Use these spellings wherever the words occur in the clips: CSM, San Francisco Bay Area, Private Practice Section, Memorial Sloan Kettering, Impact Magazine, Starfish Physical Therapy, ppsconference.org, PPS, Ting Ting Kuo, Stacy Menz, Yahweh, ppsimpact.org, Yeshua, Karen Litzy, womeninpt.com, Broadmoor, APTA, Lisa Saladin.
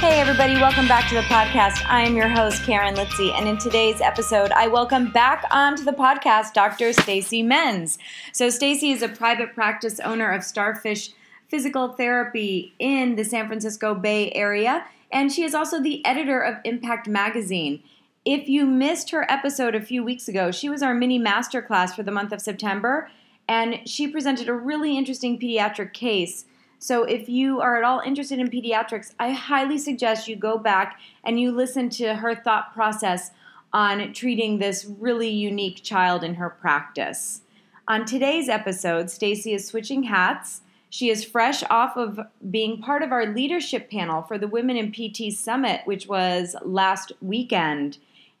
Hey everybody, welcome back to the podcast. I am your host, Karen Litzy, and in today's episode, I welcome back onto the podcast Dr. Stacy Menz. So Stacy is a private practice owner of Starfish Physical Therapy in the San Francisco Bay Area, and she is also the editor of Impact Magazine. If you missed her episode a few weeks ago, she was our mini masterclass for the month of September, and she presented a really interesting pediatric case. So if you are at all interested in pediatrics, I highly suggest you go back and you listen to her thought process on treating this really unique child in her practice. On today's episode, Stacy is switching hats. She is fresh off of being part of our leadership panel for the Women in PT Summit, which was last weekend.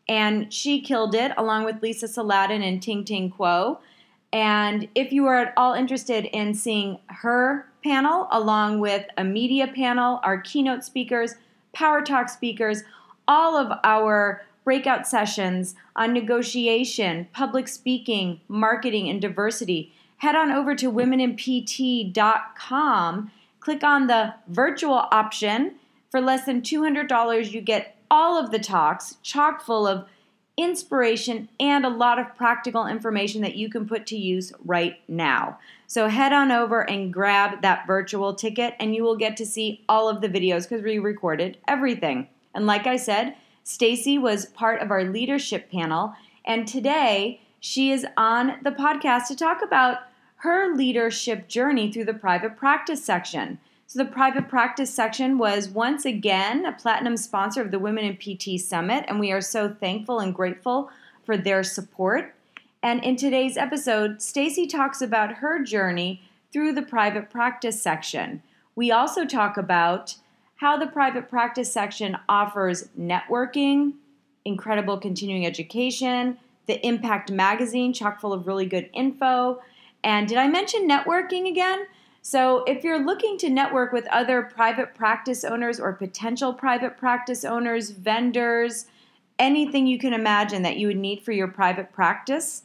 And she killed it along with Lisa Saladin and Ting Ting Kuo. And if you are at all interested in seeing her panel along with a media panel, our keynote speakers, power talk speakers, all of our breakout sessions on negotiation, public speaking, marketing, and diversity, head on over to womeninpt.com, click on the virtual option. For less than $200, you get all of the talks, chock full of inspiration, and a lot of practical information that you can put to use right now. So head on over and grab that virtual ticket, and you will get to see all of the videos because we recorded everything. And like I said, Stacy was part of our leadership panel, and today she is on the podcast to talk about her leadership journey through the private practice section. So the private practice section was once again a platinum sponsor of the Women in PT Summit, and we are so thankful and grateful for their support. And in today's episode, Stacy talks about her journey through the private practice section. We also talk about how the private practice section offers networking, incredible continuing education, the Impact Magazine, chock full of really good info. And did I mention networking again? So if you're looking to network with other private practice owners or potential private practice owners, vendors, anything you can imagine that you would need for your private practice,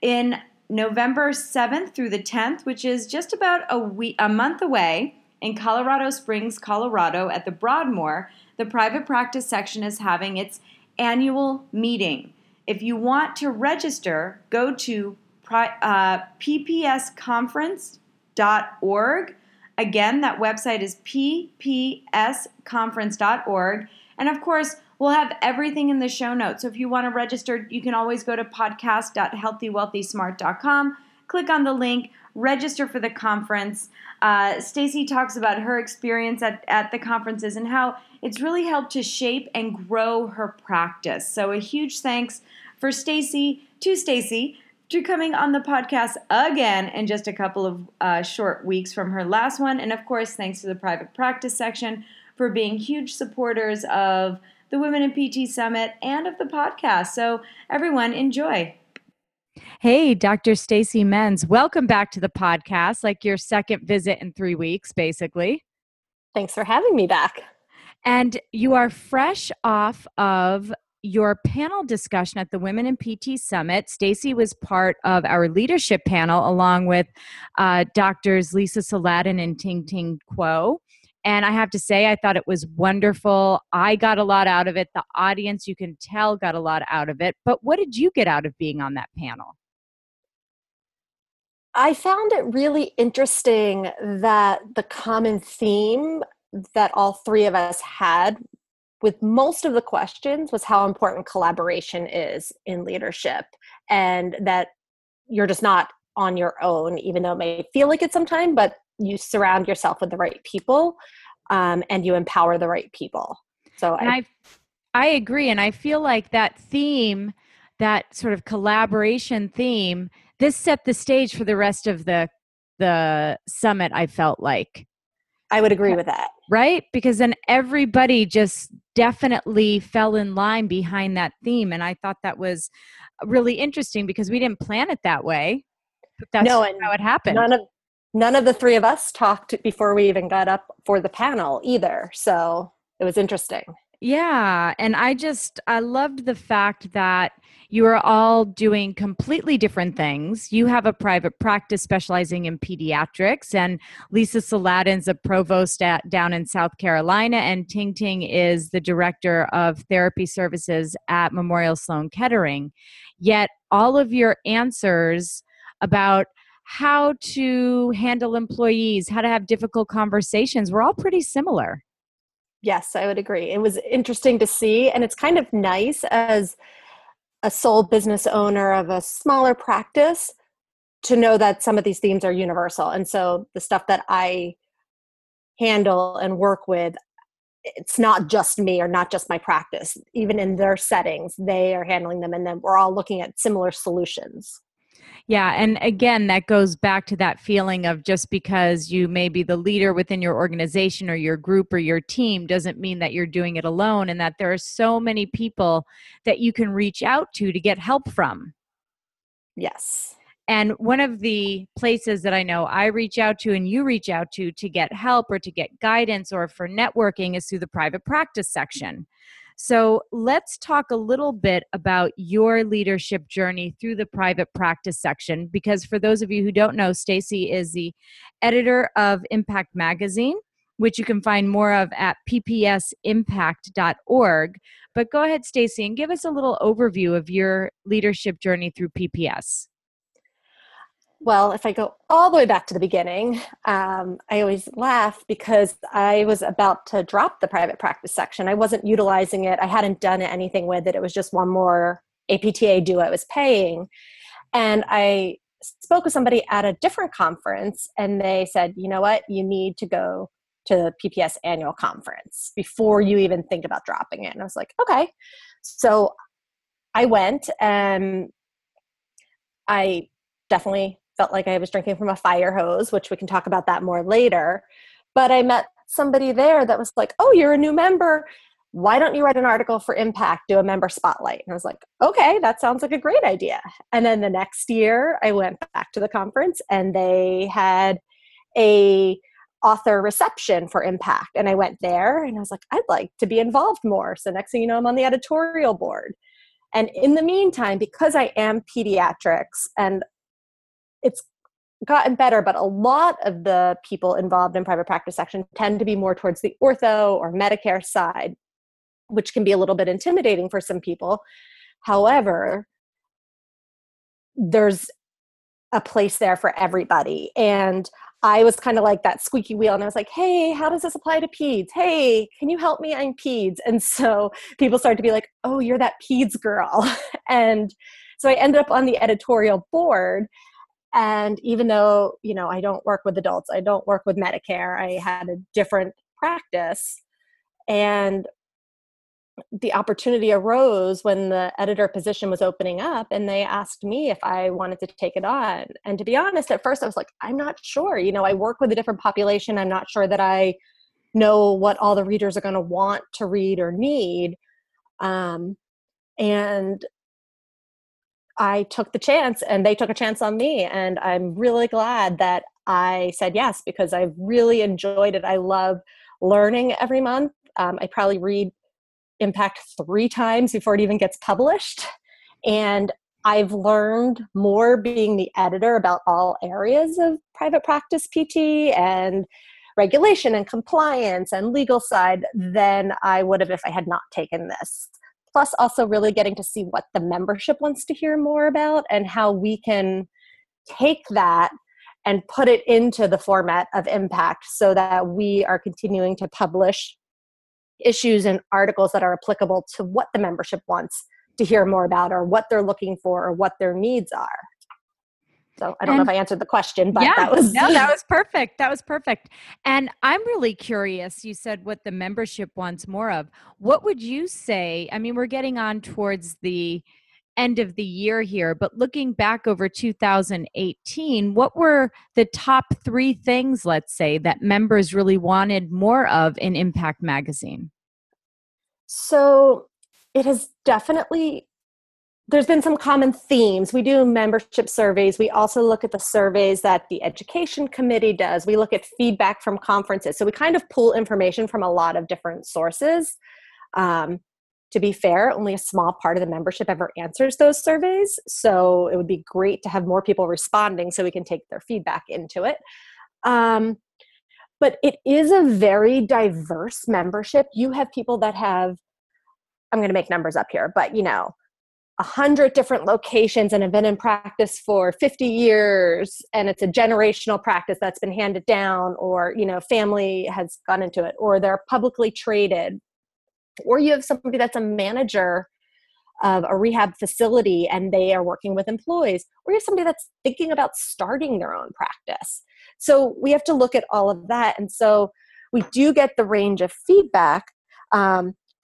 in November 7th through the 10th, which is just about a month away, in Colorado Springs, Colorado at the Broadmoor, the private practice section is having its annual meeting. If you want to register, go to ppsconference.org. Again, that website is ppsconference.org. And of course, we'll have everything in the show notes. So if you want to register, you can always go to podcast.healthywealthysmart.com, click on the link, register for the conference. Stacy talks about her experience at the conferences and how it's really helped to shape and grow her practice. So a huge thanks for Stacy coming on the podcast again in just a couple of short weeks from her last one. And of course, thanks to the private practice section for being huge supporters of the Women in PT Summit and of the podcast. So everyone, enjoy. Hey, Dr. Stacy Menz, welcome back to the podcast, like your second visit in 3 weeks, basically. Thanks for having me back. And you are fresh off of your panel discussion at the Women in PT Summit. Stacy was part of our leadership panel along with Doctors Lisa Saladin and Ting Ting Kuo. And I have to say, I thought it was wonderful. I got a lot out of it. The audience, you can tell, got a lot out of it. But what did you get out of being on that panel? I found it really interesting that the common theme that all three of us had with most of the questions was how important collaboration is in leadership, and that you're just not on your own, even though it may feel like it sometimes, but you surround yourself with the right people and you empower the right people. So I agree. And I feel like that theme, that sort of collaboration theme, this set the stage for the rest of the summit, I felt like. I would agree with that. right? Because then everybody just definitely fell in line behind that theme. And I thought that was really interesting because we didn't plan it that way. But that's how it happened. None of the three of us talked before we even got up for the panel either. So it was interesting. Yeah. And I loved the fact that you are all doing completely different things. You have a private practice specializing in pediatrics, and Lisa Saladin's a provost down in South Carolina, and Ting Ting is the director of therapy services at Memorial Sloan Kettering. Yet all of your answers about how to handle employees, how to have difficult conversations, were all pretty similar. Yes, I would agree. It was interesting to see, and it's kind of nice as a sole business owner of a smaller practice to know that some of these themes are universal. And so the stuff that I handle and work with, it's not just me or not just my practice. Even in their settings, they are handling them, and then we're all looking at similar solutions. Yeah. And again, that goes back to that feeling of just because you may be the leader within your organization or your group or your team doesn't mean that you're doing it alone, and that there are so many people that you can reach out to get help from. Yes. And one of the places that I know I reach out to and you reach out to get help or to get guidance or for networking is through the private practice section. So let's talk a little bit about your leadership journey through the private practice section, because for those of you who don't know, Stacy is the editor of Impact Magazine, which you can find more of at ppsimpact.org. But go ahead, Stacy, and give us a little overview of your leadership journey through PPS. Well, if I go all the way back to the beginning, I always laugh because I was about to drop the private practice section. I wasn't utilizing it. I hadn't done anything with it. It was just one more APTA due I was paying. And I spoke with somebody at a different conference, and they said, you know what, you need to go to the PPS annual conference before you even think about dropping it. And I was like, okay. So I went, and I definitely felt like I was drinking from a fire hose, which we can talk about that more later. But I met somebody there that was like, oh, you're a new member. Why don't you write an article for Impact, do a member spotlight? And I was like, okay, that sounds like a great idea. And then the next year I went back to the conference, and they had a author reception for Impact. And I went there, and I was like, I'd like to be involved more. So next thing you know, I'm on the editorial board. And in the meantime, because I am pediatrics, and it's gotten better, but a lot of the people involved in private practice section tend to be more towards the ortho or Medicare side, which can be a little bit intimidating for some people. However, there's a place there for everybody. And I was kind of like that squeaky wheel, and I was like, hey, how does this apply to peds? Hey, can you help me? I'm peds. And so people started to be like, oh, you're that peds girl. And so I ended up on the editorial board. And even though, you know, I don't work with adults, I don't work with Medicare, I had a different practice. And the opportunity arose when the editor position was opening up, and they asked me if I wanted to take it on. And to be honest, at first I was like, I'm not sure. You know, I work with a different population. I'm not sure that I know what all the readers are going to want to read or need. And I took the chance, and they took a chance on me, and I'm really glad that I said yes, because I really enjoyed it. I love learning every month. I probably read Impact 3 times before it even gets published, and I've learned more being the editor about all areas of private practice PT and regulation and compliance and legal side than I would have if I had not taken this. Plus also really getting to see what the membership wants to hear more about and how we can take that and put it into the format of Impact so that we are continuing to publish issues and articles that are applicable to what the membership wants to hear more about or what they're looking for or what their needs are. So I don't know if I answered the question, but yeah, that was perfect. That was perfect. And I'm really curious, you said what the membership wants more of. What would you say? I mean, we're getting on towards the end of the year here, but looking back over 2018, what were the top three things, let's say, that members really wanted more of in Impact Magazine? So it has definitely, there's been some common themes. We do membership surveys. We also look at the surveys that the education committee does. We look at feedback from conferences. So we kind of pull information from a lot of different sources. To be fair, only a small part of the membership ever answers those surveys. So it would be great to have more people responding so we can take their feedback into it. But it is a very diverse membership. You have people that have, I'm going to make numbers up here, but 100 different locations and have been in practice for 50 years. And it's a generational practice that's been handed down, or, family has gone into it, or they're publicly traded. Or you have somebody that's a manager of a rehab facility and they are working with employees, or you have somebody that's thinking about starting their own practice. So we have to look at all of that. And so we do get the range of feedback.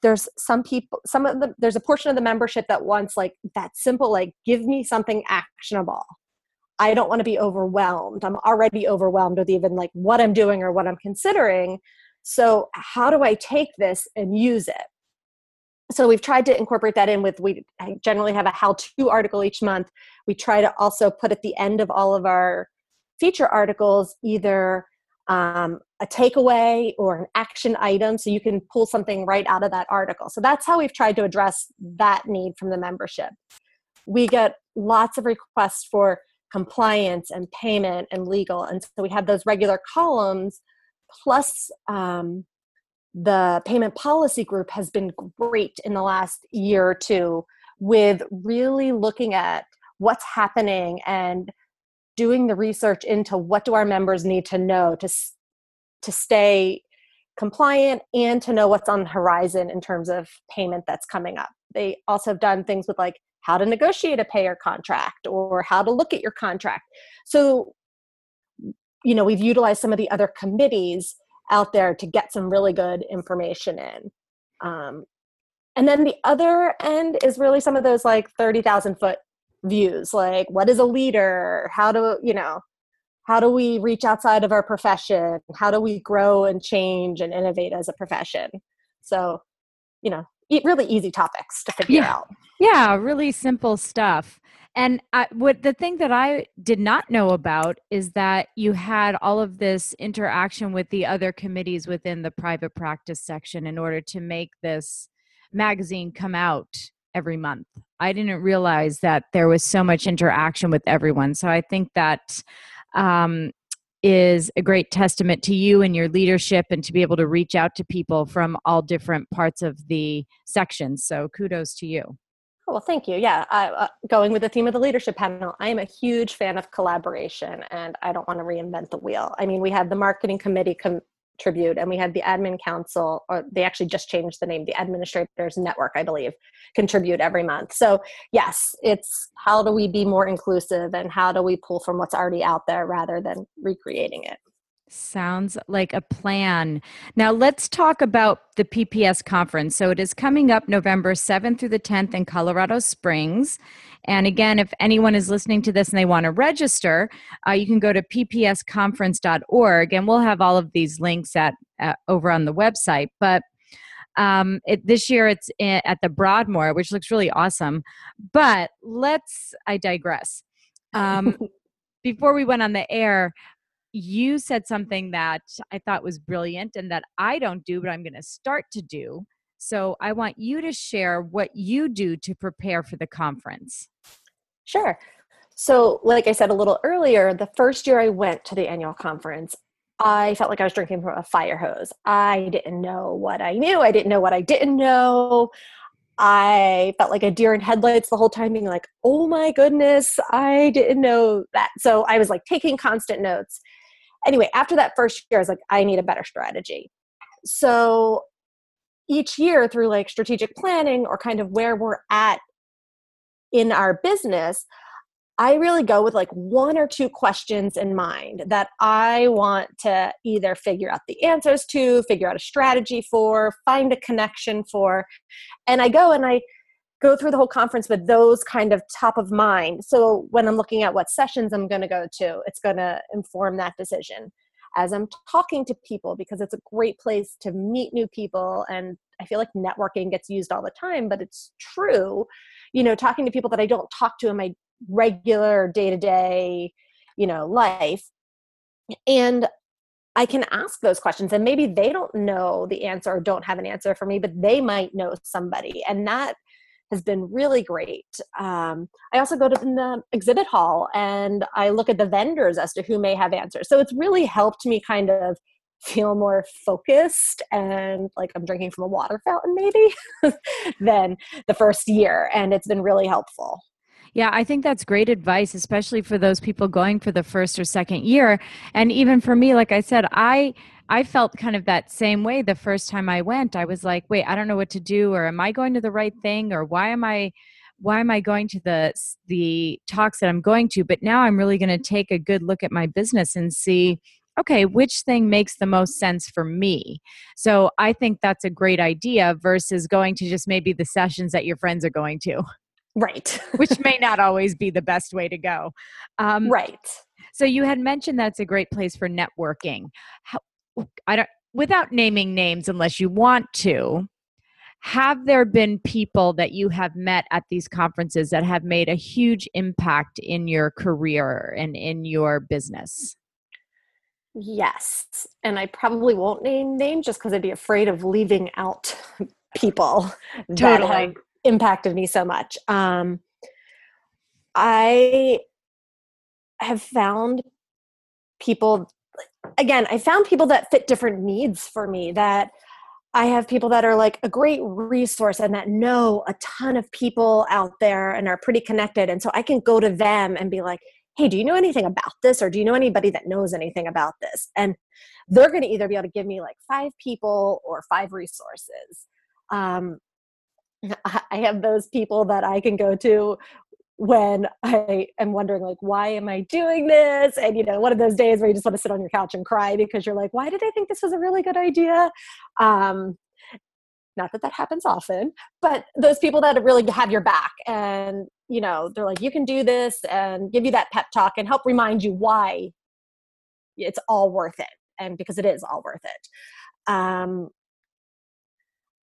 There's some people, there's a portion of the membership that wants that simple, give me something actionable. I don't want to be overwhelmed. I'm already overwhelmed with even what I'm doing or what I'm considering. So how do I take this and use it? So we've tried to incorporate that in with, we generally have a how-to article each month. We try to also put at the end of all of our feature articles, either a takeaway or an action item. So you can pull something right out of that article. So that's how we've tried to address that need from the membership. We get lots of requests for compliance and payment and legal. And so we have those regular columns. Plus, the payment policy group has been great in the last year or two with really looking at what's happening and doing the research into what do our members need to know to stay compliant and to know what's on the horizon in terms of payment that's coming up. They also have done things with how to negotiate a payer contract or how to look at your contract. So we've utilized some of the other committees out there to get some really good information in. And then the other end is really some of those 30,000 foot views, what is a leader? How do we reach outside of our profession? How do we grow and change and innovate as a profession? So, really easy topics to figure out. Yeah, really simple stuff. And the thing that I did not know about is that you had all of this interaction with the other committees within the private practice section in order to make this magazine come out every month. I didn't realize that there was so much interaction with everyone. So I think that is a great testament to you and your leadership and to be able to reach out to people from all different parts of the section. So kudos to you. Oh, well, thank you. Yeah. Going with the theme of the leadership panel, I am a huge fan of collaboration and I don't want to reinvent the wheel. I mean, we had the marketing committee contribute and we had the admin council, or they actually just changed the name, the administrators network, I believe, contribute every month. So yes, it's how do we be more inclusive and how do we pull from what's already out there rather than recreating it? Sounds like a plan. Now let's talk about the PPS conference. So it is coming up November 7th through the 10th in Colorado Springs. And again, if anyone is listening to this and they want to register, you can go to ppsconference.org and we'll have all of these links over on the website. But this year it's at the Broadmoor, which looks really awesome. But I digress. Before we went on the air, you said something that I thought was brilliant and that I don't do, but I'm going to start to do. So I want you to share what you do to prepare for the conference. Sure. So like I said a little earlier, the first year I went to the annual conference, I felt like I was drinking from a fire hose. I didn't know what I knew. I didn't know what I didn't know. I felt like a deer in headlights the whole time being oh my goodness, I didn't know that. So I was taking constant notes. Anyway, after that first year, I was I need a better strategy. So each year through strategic planning or kind of where we're at in our business, I really go with one or two questions in mind that I want to either figure out the answers to, figure out a strategy for, find a connection for. And I go and I go through the whole conference with those kind of top of mind. So when I'm looking at what sessions I'm going to go to, it's going to inform that decision as I'm talking to people, because it's a great place to meet new people. And I feel like networking gets used all the time, but it's true. You know, talking to people that I don't talk to in my regular day-to-day, you know, life. And I can ask those questions, and maybe they don't know the answer or don't have an answer for me, but they might know somebody. And that has been really great. I also go to the exhibit hall and I look at the vendors as to who may have answers. So it's really helped me kind of feel more focused and like I'm drinking from a water fountain maybe than the first year. And it's been really helpful. Yeah, I think that's great advice, especially for those people going for the first or second year. And even for me, like I said, I felt kind of that same way the first time I went. I was like, wait, I don't know what to do, or am I going to the right thing, or why am I going to the talks that I'm going to? But now I'm really going to take a good look at my business and see, okay, which thing makes the most sense for me? So I think that's a great idea versus going to just maybe the sessions that your friends are going to. Right. Which may not always be the best way to go. Right. So you had mentioned that's a great place for networking. Without naming names unless you want to, have there been people that you have met at these conferences that have made a huge impact in your career and in your business? Yes. And I probably won't name names just because I'd be afraid of leaving out people that have impacted me so much. I have found people. Again, I found people that fit different needs for me, that I have people that are like a great resource and that know a ton of people out there and are pretty connected. And so I can go to them and be like, hey, do you know anything about this? Or do you know anybody that knows anything about this? And they're going to either be able to give me like 5 people or 5 resources. I have those people that I can go to when I am wondering, like, why am I doing this? And, you know, one of those days where you just want to sit on your couch and cry because you're like, why did I think this was a really good idea? Not that that happens often, but those people that really have your back and, you know, they're like, you can do this, and give you that pep talk and help remind you why it's all worth it. And because it is all worth it.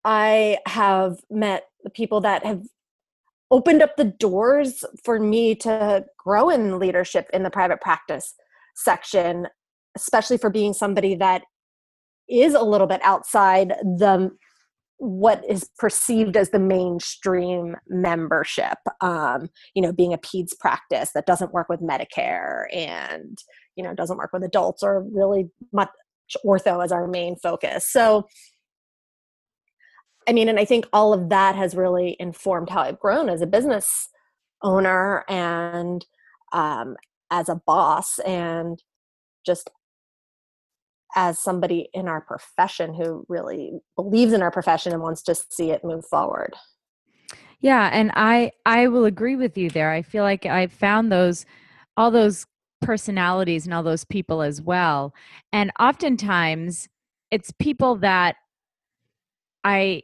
I have met the people that have opened up the doors for me to grow in leadership in the private practice section, especially for being somebody that is a little bit outside what is perceived as the mainstream membership. You know, being a peds practice that doesn't work with Medicare and, you know, doesn't work with adults or really much ortho as our main focus. So, I mean, and I think all of that has really informed how I've grown as a business owner and as a boss and just as somebody in our profession who really believes in our profession and wants to see it move forward. Yeah, and I will agree with you there. I feel like I've found all those personalities and all those people as well. And oftentimes it's people that I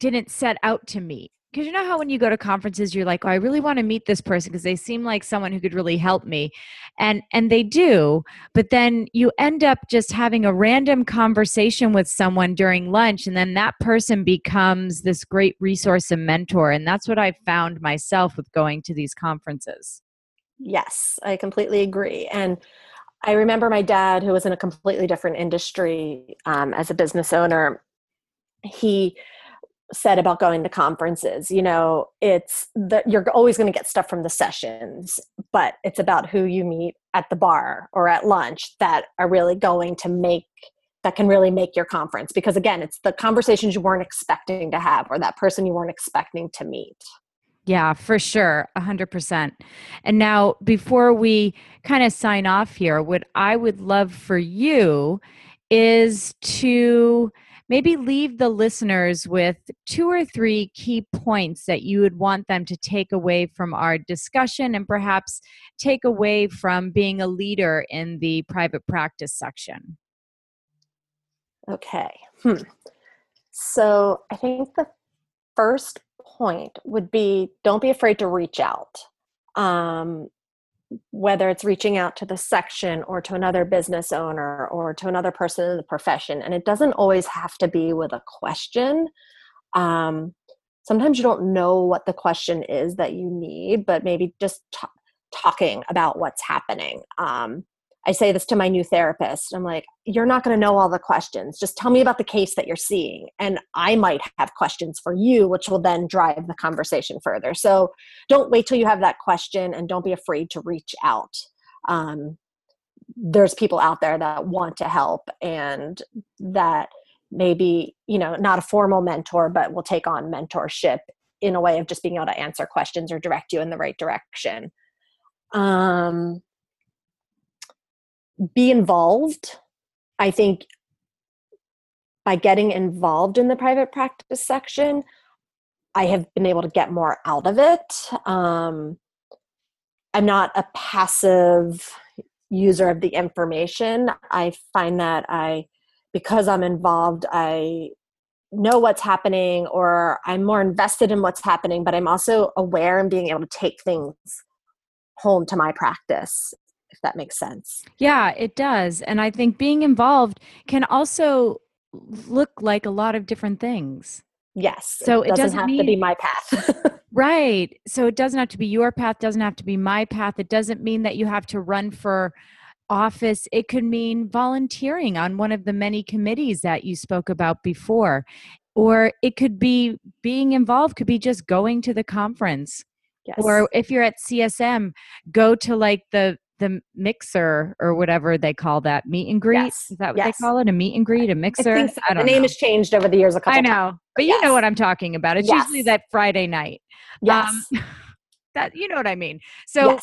didn't set out to meet. Because you know how when you go to conferences, you're like, oh, I really want to meet this person because they seem like someone who could really help me. And they do. But then you end up just having a random conversation with someone during lunch. And then that person becomes this great resource and mentor. And that's what I found myself with going to these conferences. Yes, I completely agree. And I remember my dad, who was in a completely different industry as a business owner, he said about going to conferences, you know, you're always going to get stuff from the sessions, but it's about who you meet at the bar or at lunch that can really make your conference. Because again, it's the conversations you weren't expecting to have, or that person you weren't expecting to meet. Yeah, for sure. 100%. And now before we kind of sign off here, what I would love for you is to maybe leave the listeners with 2 or 3 key points that you would want them to take away from our discussion and perhaps take away from being a leader in the private practice section. Okay. So I think the first point would be, don't be afraid to reach out. Whether it's reaching out to the section or to another business owner or to another person in the profession. And it doesn't always have to be with a question. Sometimes you don't know what the question is that you need, but maybe just talking about what's happening. I say this to my new therapist. I'm like, you're not going to know all the questions. Just tell me about the case that you're seeing. And I might have questions for you, which will then drive the conversation further. So don't wait till you have that question, and don't be afraid to reach out. There's people out there that want to help, and that maybe, you know, not a formal mentor, but will take on mentorship in a way of just being able to answer questions or direct you in the right direction. Be involved. I think by getting involved in the private practice section, I have been able to get more out of it. I'm not a passive user of the information. I find that because I'm involved, I know what's happening, or I'm more invested in what's happening, but I'm also aware and being able to take things home to my practice, if that makes sense. Yeah, it does. And I think being involved can also look like a lot of different things. Yes. So it doesn't have to be my path. Right. So it doesn't have to be your path, doesn't have to be my path. It doesn't mean that you have to run for office. It could mean volunteering on one of the many committees that you spoke about before, or it could be being involved, could be just going to the conference. Yes. Or if you're at CSM, go to like the mixer or whatever they call that, meet and greet. Yes. Is that what they call it? A meet and greet, a mixer? I think so. The name has changed over the years a couple times. I know, but you know what I'm talking about. It's usually that Friday night. Yes. That, you know what I mean? So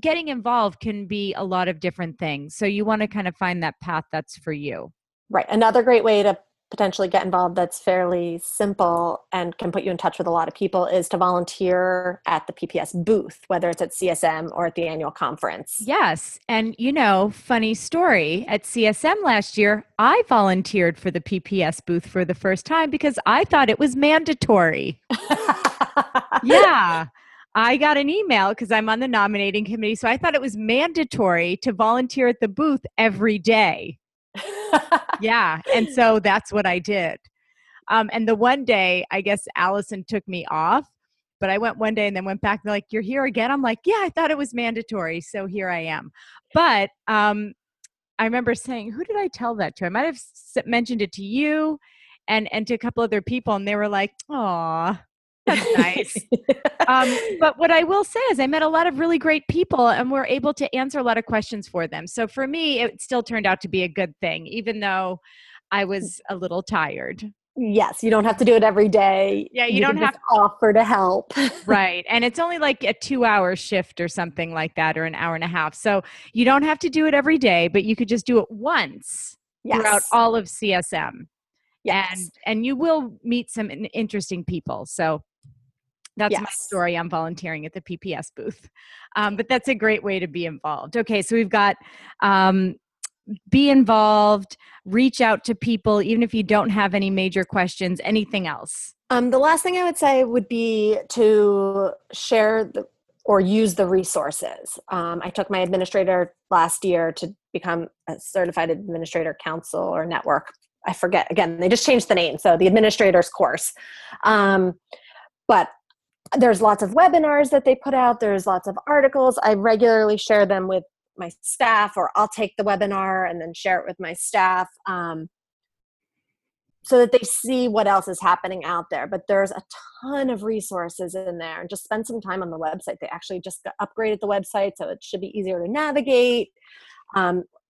getting involved can be a lot of different things. So you want to kind of find that path that's for you. Right. Another great way to potentially get involved that's fairly simple and can put you in touch with a lot of people is to volunteer at the PPS booth, whether it's at CSM or at the annual conference. Yes. And, you know, funny story, at CSM last year, I volunteered for the PPS booth for the first time because I thought it was mandatory. Yeah. I got an email because I'm on the nominating committee. So I thought it was mandatory to volunteer at the booth every day. Yeah. And so that's what I did. And the one day, I guess Allison took me off, but I went one day and then went back. They're like, you're here again? I'm like, yeah, I thought it was mandatory. So here I am. But I remember saying, who did I tell that to? I might have mentioned it to you and to a couple other people. And they were like, aw. That's nice. But what I will say is I met a lot of really great people and we're able to answer a lot of questions for them. So for me, it still turned out to be a good thing, even though I was a little tired. Yes. You don't have to do it every day. Yeah. You don't have to offer to help. Right. And it's only like a 2-hour shift or something like that, or an hour and a half. So you don't have to do it every day, but you could just do it once throughout all of CSM. Yes. And you will meet some interesting people. So that's my story. I'm volunteering at the PPS booth. But that's a great way to be involved. Okay. So we've got be involved, reach out to people, even if you don't have any major questions, anything else? The last thing I would say would be to share or use the resources. I took my administrator last year to become a certified administrator council or network. I forget. Again, they just changed the name. So the administrators course. But there's lots of webinars that they put out. There's lots of articles. I regularly share them with my staff, or I'll take the webinar and then share it with my staff so that they see what else is happening out there. But there's a ton of resources in there, and just spend some time on the website. They actually just upgraded the website, so it should be easier to navigate.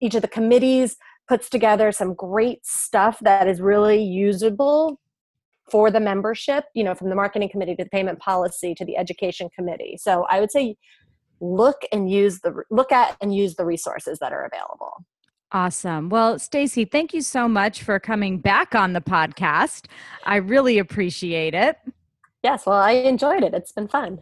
Each of the committees puts together some great stuff that is really usable for the membership, you know, from the marketing committee to the payment policy to the education committee. So I would say look at and use the resources that are available. Awesome. Well, Stacy, thank you so much for coming back on the podcast. I really appreciate it. Yes, well, I enjoyed it. It's been fun.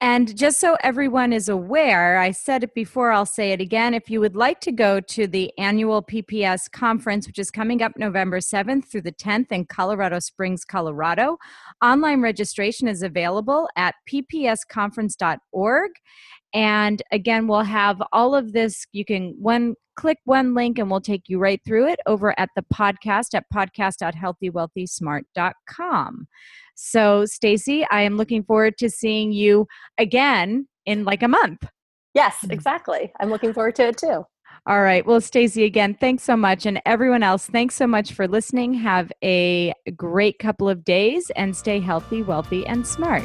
And just so everyone is aware, I said it before, I'll say it again. If you would like to go to the annual PPS conference, which is coming up November 7th through the 10th in Colorado Springs, Colorado, online registration is available at ppsconference.org. And again, we'll have all of this. You can click one link and we'll take you right through it over at the podcast at podcast.healthywealthysmart.com. So Stacy, I am looking forward to seeing you again in like a month. Yes, exactly. I'm looking forward to it too. All right. Well, Stacy, again, thanks so much. And everyone else, thanks so much for listening. Have a great couple of days and stay healthy, wealthy, and smart.